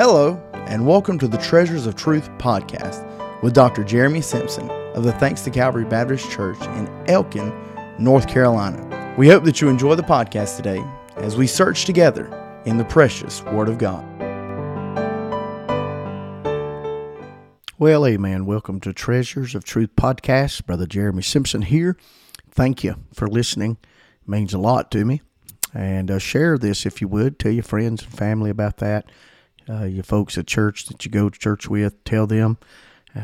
Hello, and welcome to the Treasures of Truth podcast with Dr. Jeremy Simpson of the Thanks to Calvary Baptist Church in Elkin, North Carolina. We hope that you enjoy the podcast today as we search together in the precious Word of God. Well, amen. Welcome to Treasures of Truth podcast. Brother Jeremy Simpson here. Thank you for listening. It means a lot to me. And share this, if you would. Tell your friends and family about that. Your folks at church that you go to church with, tell them.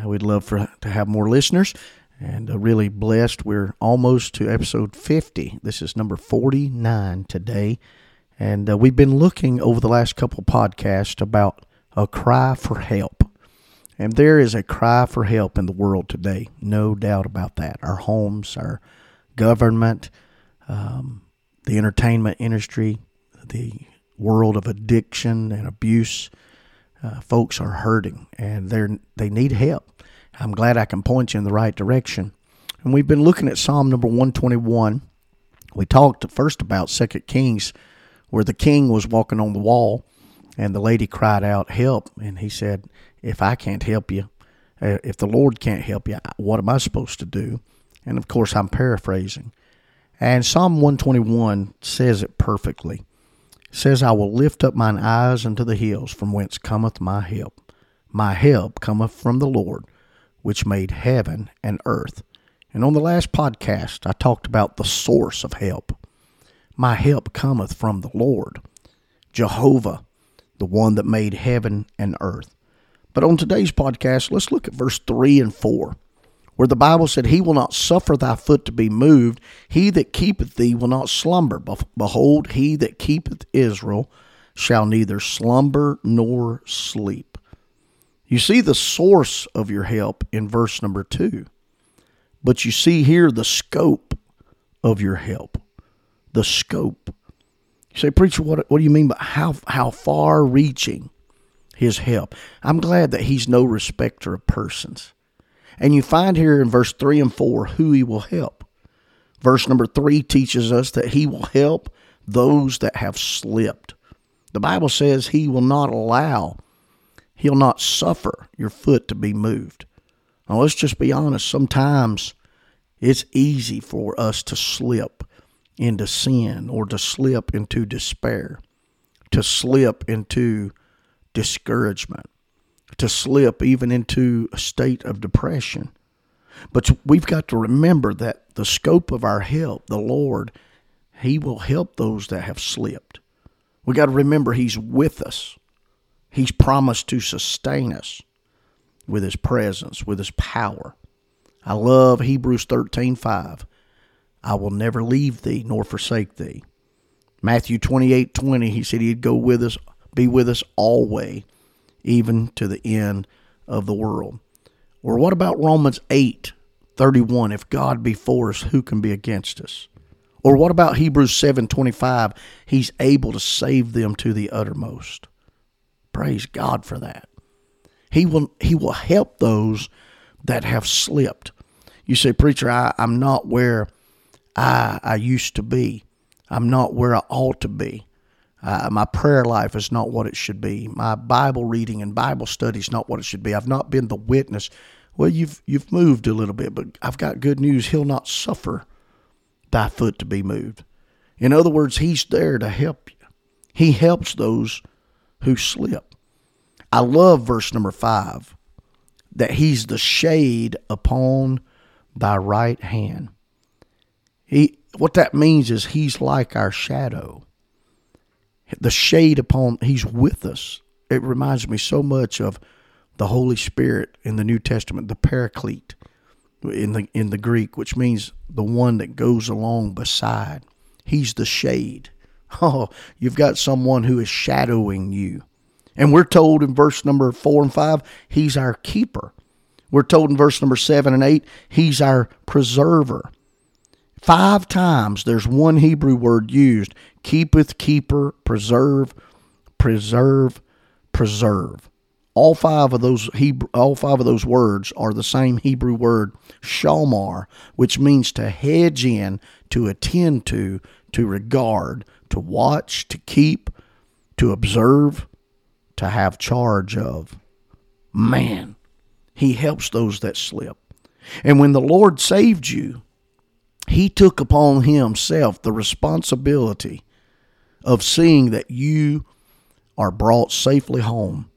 We'd love to have more listeners, and really blessed. We're almost to episode 50. This is number 49 today, and we've been looking over the last couple podcasts about a cry for help, and there is a cry for help in the world today, no doubt about that. Our homes, our government, the entertainment industry, the world of addiction and abuse. Folks are hurting, and they need help. I'm glad I can point you in the right direction. And we've been looking at Psalm number 121. We talked first about Second Kings, where the king was walking on the wall, and the lady cried out, "Help!" And he said, "If I can't help you, if the Lord can't help you, what am I supposed to do?" And of course, I'm paraphrasing. And Psalm 121 says it perfectly. It says, "I will lift up mine eyes unto the hills, from whence cometh my help. My help cometh from the Lord, which made heaven and earth." And on the last podcast, I talked about the source of help. My help cometh from the Lord, Jehovah, the one that made heaven and earth. But on today's podcast, let's look at verse 3 and 4, where the Bible said, "He will not suffer thy foot to be moved. He that keepeth thee will not slumber. Behold, he that keepeth Israel shall neither slumber nor sleep." You see the source of your help in verse number 2. But you see here the scope of your help. The scope. You say, "Preacher, what do you mean by how far reaching his help?" I'm glad that he's no respecter of persons. And you find here in verse 3 and 4 who he will help. Verse number 3 teaches us that he will help those that have slipped. The Bible says he will not allow, he'll not suffer your foot to be moved. Now, let's just be honest. Sometimes it's easy for us to slip into sin, or to slip into despair, to slip into discouragement, to slip even into a state of depression. But we've got to remember that the scope of our help, the Lord, he will help those that have slipped. We got to remember he's with us. He's promised to sustain us with his presence, with his power. I love Hebrews 13:5. "I will never leave thee nor forsake thee." Matthew 28:20, he said he'd go with us, be with us always, even to the end of the world. Or what about Romans 8:31? "If God be for us, who can be against us?" Or what about Hebrews 7:25? "He's able to save them to the uttermost." Praise God for that. He will help those that have slipped. You say, "Preacher, I'm not where I used to be. I'm not where I ought to be. My prayer life is not what it should be. My Bible reading and Bible study is not what it should be. I've not been the witness." Well, you've moved a little bit, but I've got good news. He'll not suffer thy foot to be moved. In other words, he's there to help you. He helps those who slip. I love verse number 5, that he's the shade upon thy right hand. What that means is he's like our shadow. The shade upon, he's with us. It reminds me so much of the Holy Spirit in the New Testament, the paraclete in the Greek, which means the one that goes along beside. He's the shade. Oh, you've got someone who is shadowing you. And we're told in verse number 4 and 5, he's our keeper. We're told in verse number 7 and 8, he's our preserver. 5 times there's one Hebrew word used: keepeth, keeper, preserve, preserve, preserve. All five of those words are the same Hebrew word, shamar, which means to hedge in, to attend to regard, to watch, to keep, to observe, to have charge of. Man, he helps those that slip. And when the Lord saved you, he took upon himself the responsibility of seeing that you are brought safely home.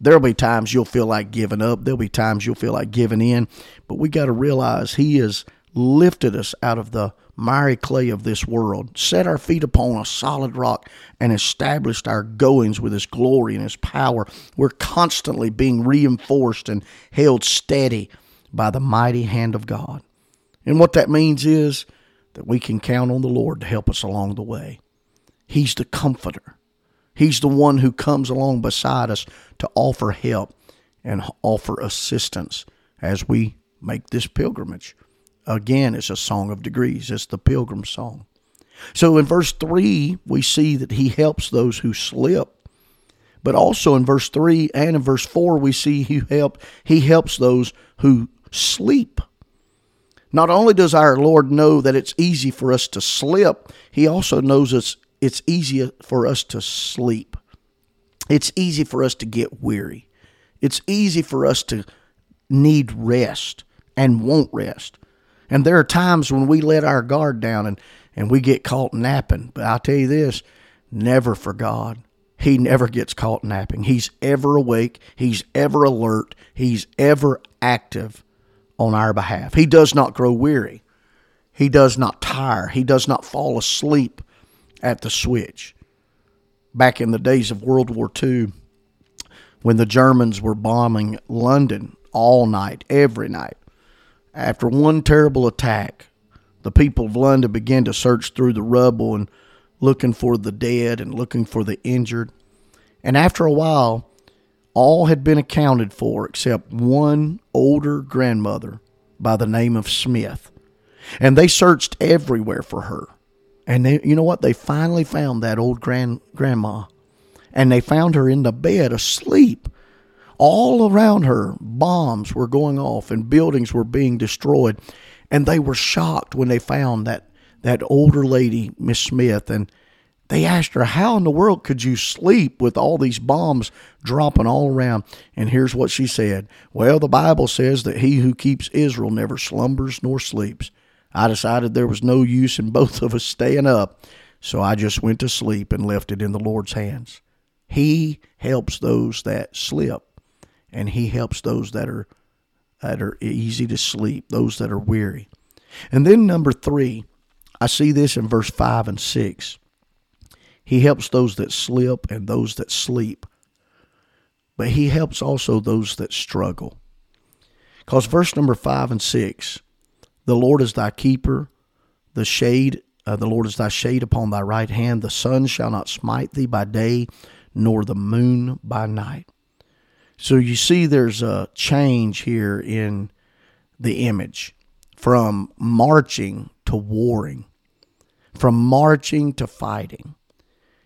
There'll be times you'll feel like giving up. There'll be times you'll feel like giving in. But we got to realize he has lifted us out of the miry clay of this world, set our feet upon a solid rock, and established our goings with his glory and his power. We're constantly being reinforced and held steady by the mighty hand of God. And what that means is that we can count on the Lord to help us along the way. He's the comforter. He's the one who comes along beside us to offer help and offer assistance as we make this pilgrimage. Again, it's a song of degrees. It's the pilgrim song. So in verse 3, we see that he helps those who slip. But also in verse 3 and in verse 4, we see he helps those who sleep. Not only does our Lord know that it's easy for us to slip, he also knows it's easy for us to sleep. It's easy for us to get weary. It's easy for us to need rest and won't rest. And there are times when we let our guard down and we get caught napping. But I'll tell you this, never for God. He never gets caught napping. He's ever awake. He's ever alert. He's ever active on our behalf. He does not grow weary. He does not tire. He does not fall asleep at the switch. Back in the days of World War II, when the Germans were bombing London all night, every night, after one terrible attack, the people of London began to search through the rubble and looking for the dead and looking for the injured. And after a while, all had been accounted for except one older grandmother by the name of Smith. And they searched everywhere for her. And they, you know what? They finally found that old grandma. And they found her in the bed asleep. All around her, bombs were going off and buildings were being destroyed. And they were shocked when they found that older lady, Miss Smith, and they asked her, how in the world could you sleep with all these bombs dropping all around? And here's what she said. Well, the Bible says that he who keeps Israel never slumbers nor sleeps. I decided there was no use in both of us staying up, so I just went to sleep and left it in the Lord's hands. He helps those that slip, and he helps those that are easy to sleep, those that are weary. And then number 3, I see this in verse 5 and 6. He helps those that slip and those that sleep. But he helps also those that struggle. Because verse number 5 and 6, the Lord is thy keeper, the Lord is thy shade upon thy right hand. The sun shall not smite thee by day, nor the moon by night. So you see there's a change here in the image from marching to warring, from marching to fighting.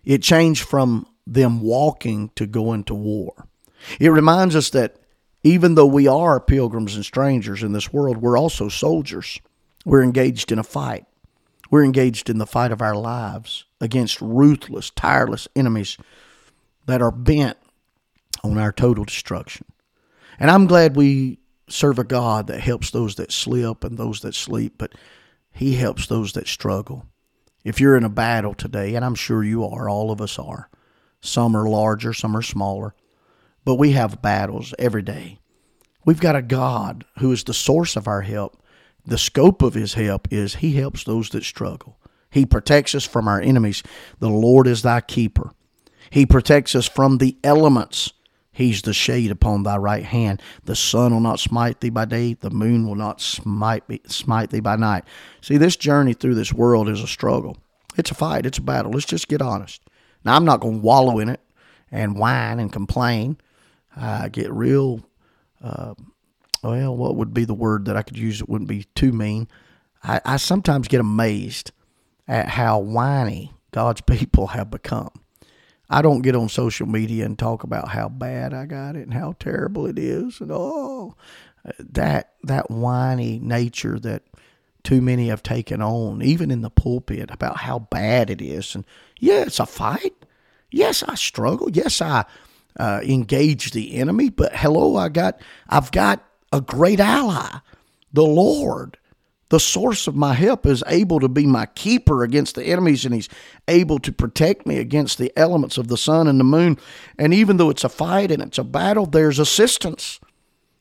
It changed from them walking to going to war. It reminds us that even though we are pilgrims and strangers in this world, we're also soldiers. We're engaged in a fight. We're engaged in the fight of our lives against ruthless, tireless enemies that are bent on our total destruction. And I'm glad we serve a God that helps those that slip and those that sleep, but he helps those that struggle. If you're in a battle today, and I'm sure you are, all of us are. Some are larger, some are smaller. But we have battles every day. We've got a God who is the source of our help. The scope of his help is he helps those that struggle. He protects us from our enemies. The Lord is thy keeper. He protects us from the elements. He's the shade upon thy right hand. The sun will not smite thee by day. The moon will not smite thee by night. See, this journey through this world is a struggle. It's a fight. It's a battle. Let's just get honest. Now, I'm not going to wallow in it and whine and complain. I get real, what would be the word that I could use that wouldn't be too mean? I sometimes get amazed at how whiny God's people have become. I don't get on social media and talk about how bad I got it and how terrible it is. And that whiny nature that too many have taken on, even in the pulpit, about how bad it is. And yeah, it's a fight. Yes, I struggle. Yes, I engage the enemy, but hello, I've got a great ally, the Lord. The source of my help is able to be my keeper against the enemies, and he's able to protect me against the elements of the sun and the moon. And even though it's a fight and it's a battle, there's assistance,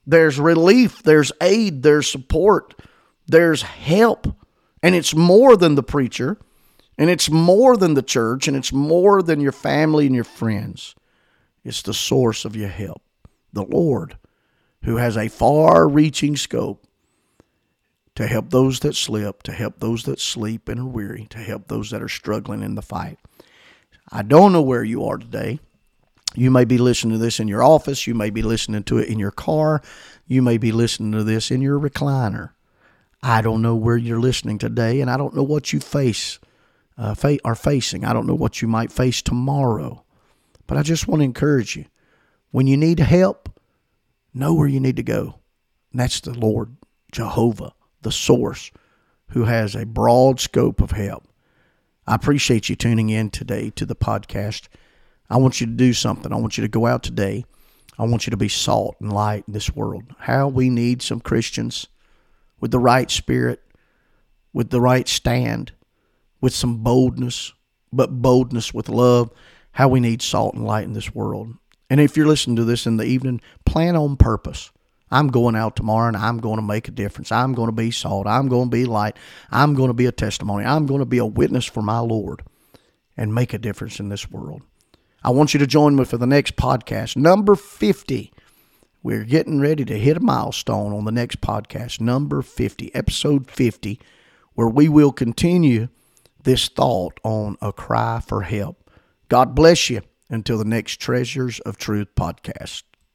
there's relief, there's aid, there's support, there's help. And it's more than the preacher, and it's more than the church, and it's more than your family and your friends. It's the source of your help, the Lord, who has a far-reaching scope to help those that slip, to help those that sleep and are weary, to help those that are struggling in the fight. I don't know where you are today. You may be listening to this in your office. You may be listening to it in your car. You may be listening to this in your recliner. I don't know where you're listening today, and I don't know what you are facing. I don't know what you might face tomorrow. But I just want to encourage you. When you need help, know where you need to go. And that's the Lord, Jehovah, the source, who has a broad scope of help. I appreciate you tuning in today to the podcast. I want you to do something. I want you to go out today. I want you to be salt and light in this world. How we need some Christians with the right spirit, with the right stand, with some boldness, but boldness with love. How we need salt and light in this world. And if you're listening to this in the evening, plan on purpose. I'm going out tomorrow and I'm going to make a difference. I'm going to be salt. I'm going to be light. I'm going to be a testimony. I'm going to be a witness for my Lord and make a difference in this world. I want you to join me for the next podcast, number 50. We're getting ready to hit a milestone on the next podcast, number 50, episode 50, where we will continue this thought on a cry for help. God bless you until the next Treasures of Truth podcast.